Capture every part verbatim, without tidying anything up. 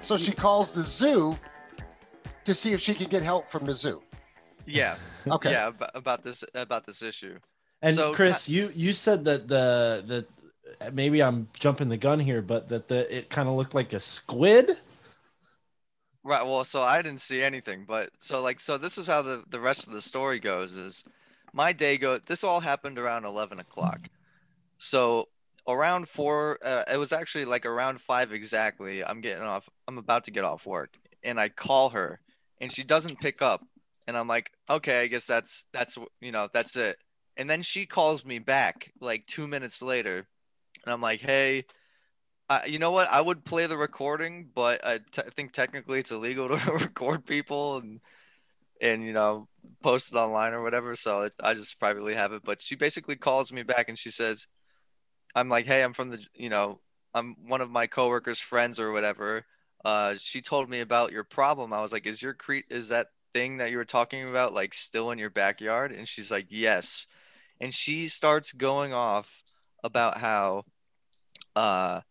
So she calls the zoo to see if she can get help from the zoo. Yeah. Okay. Yeah, about this about this issue. And so, Chris, t- you you said that the the maybe I'm jumping the gun here, but that the it kind of looked like a squid. Right. Well, so I didn't see anything, but so like so this is how the, the rest of the story goes. Is my day go? This all happened around eleven o'clock. So. Around four, uh, it was actually like around five exactly. I'm getting off. I'm about to get off work, and I call her, and she doesn't pick up. And I'm like, okay, I guess that's that's you know that's it. And then she calls me back like two minutes later, and I'm like, hey, uh, you know what? I would play the recording, but I, te- I think technically it's illegal to record people and and you know post it online or whatever. So it, I just privately have it. But she basically calls me back, and she says. I'm like, hey, I'm from the, you know, I'm one of my coworkers' friends or whatever. Uh, she told me about your problem. I was like, is your cre- is that thing that you were talking about like still in your backyard? And she's like, yes. And she starts going off about how, uh,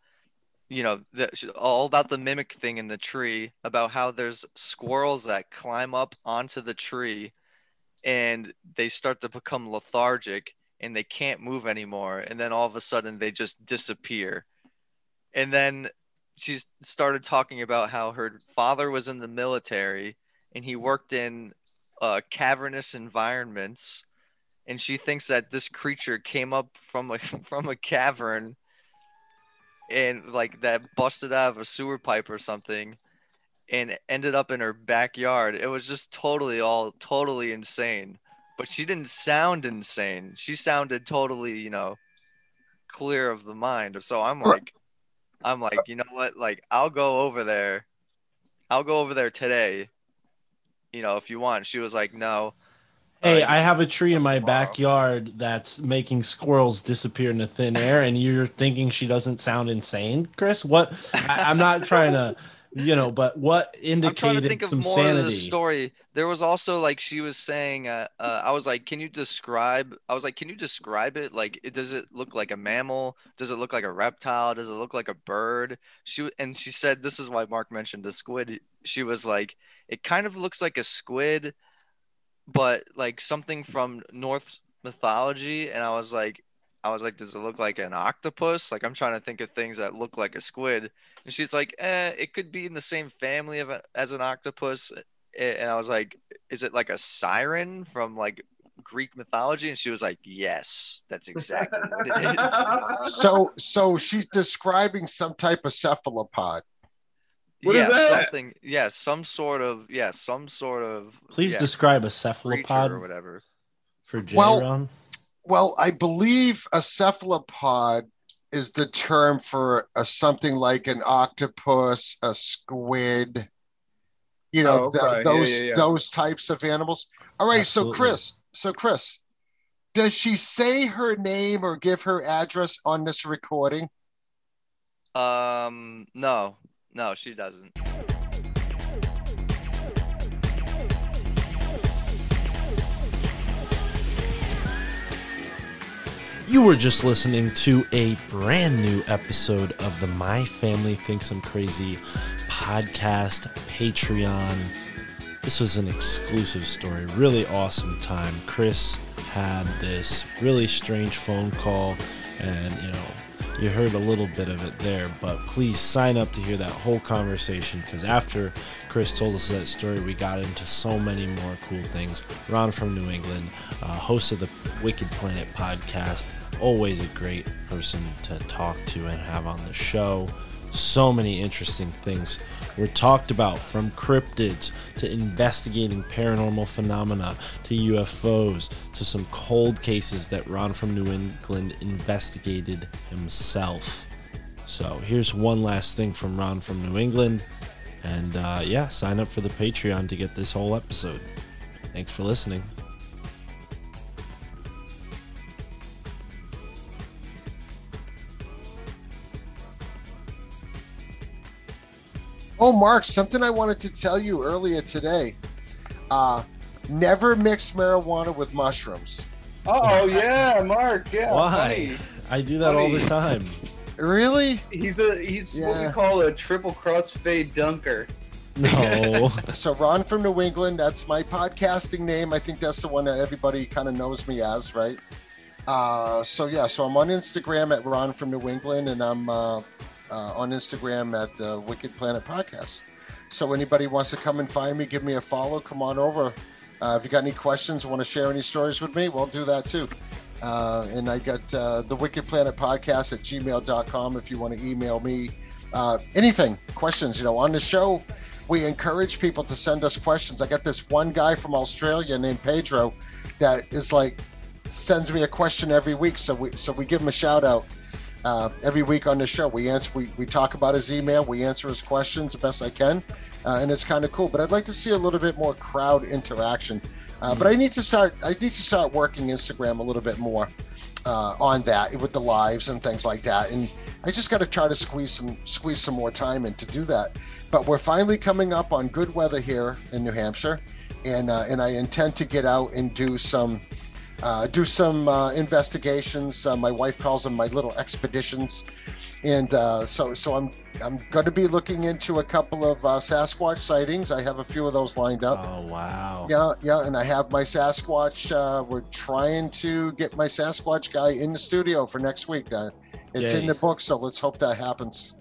you know, the, all about the mimic thing in the tree, about how there's squirrels that climb up onto the tree and they start to become lethargic. And they can't move anymore. And then all of a sudden they just disappear. And then she started talking about how her father was in the military and he worked in uh, cavernous environments. And she thinks that this creature came up from a, from a cavern and like that busted out of a sewer pipe or something and ended up in her backyard. It was just totally all totally insane. But she didn't sound insane. She sounded totally, you know, clear of the mind. So I'm like, I'm like, you know what? Like, I'll go over there. I'll go over there today. You know, if you want. She was like, no. Hey, uh, I have a tree in my backyard that's making squirrels disappear into thin air. And you're thinking she doesn't sound insane, Chris? What? I, I'm not trying to. You know, but what indicated I'm trying to think of some more sanity? Of the story. There was also like she was saying, uh, uh, I was like, can you describe? I was like, can you describe it? Like, it, does it look like a mammal? Does it look like a reptile? Does it look like a bird? She and she said, this is why Mark mentioned a squid. She was like, it kind of looks like a squid, but like something from Norse mythology. And I was like. I was like, does it look like an octopus? Like, I'm trying to think of things that look like a squid. And she's like, eh, it could be in the same family of a, as an octopus. And I was like, is it like a siren from like Greek mythology? And she was like, yes, that's exactly what it is. So, so she's describing some type of cephalopod. What yeah, is that? Something, yeah, some sort of, yeah, some sort of. Please yeah, describe a cephalopod or whatever. For J. Well, Ron. Well, I believe a cephalopod is the term for a, something like an octopus, a squid, you know, oh, right. th- those yeah, yeah, yeah. those types of animals. All right, Absolutely. so Chris, so Chris, does she say her name or give her address on this recording? Um, no, no, she doesn't. You were just listening to a brand new episode of the My Family Thinks I'm Crazy podcast, Patreon. This was an exclusive story. Really awesome time. Chris had this really strange phone call and, you know, You heard a little bit of it there, but please sign up to hear that whole conversation, because after Chris told us that story, we got into so many more cool things. Ron from New England, uh, host of the Wicked Planet Podcast, always a great person to talk to and have on the show. So many interesting things were talked about, from cryptids to investigating paranormal phenomena to U F Os to some cold cases that Ron from New England investigated himself. So here's one last thing from Ron from New England. And uh, yeah, sign up for the Patreon to get this whole episode. Thanks for listening. Oh, Mark, something I wanted to tell you earlier today. Uh, never mix marijuana with mushrooms. Oh, yeah, Mark. Yeah. Why? Funny. I do that funny. all the time. Really? He's a he's yeah. what we call a triple crossfade dunker. No. So Ron from New England, that's my podcasting name. I think that's the one that everybody kind of knows me as, right? Uh, so, yeah, so I'm on Instagram at Ron from New England, and I'm... Uh, Uh, on Instagram at the uh, Wicked Planet Podcast. So anybody wants to come and find me, give me a follow, come on over. Uh, if you got any questions, want to share any stories with me, we'll do that too. Uh, and I got uh, the Wicked Planet Podcast at gmail dot com if you want to email me uh, anything, questions. You know, on the show, we encourage people to send us questions. I got this one guy from Australia named Pedro that is like, sends me a question every week. So we, so we give him a shout out. Uh, every week on the show, we answer, we, we talk about his email, we answer his questions the best I can, uh, and it's kind of cool. But I'd like to see a little bit more crowd interaction. Uh, mm-hmm. But I need to start, I need to start working Instagram a little bit more uh, on that with the lives and things like that. And I just got to try to squeeze some, squeeze some more time in to do that. But we're finally coming up on good weather here in New Hampshire, and uh, and I intend to get out and do some. Uh, do some uh, investigations. Uh, my wife calls them my little expeditions, and uh, so so I'm I'm going to be looking into a couple of uh, Sasquatch sightings. I have a few of those lined up. Oh wow! Yeah, yeah, and I have my Sasquatch. Uh, we're trying to get my Sasquatch guy in the studio for next week. Uh, it's Yay. in the book, so let's hope that happens.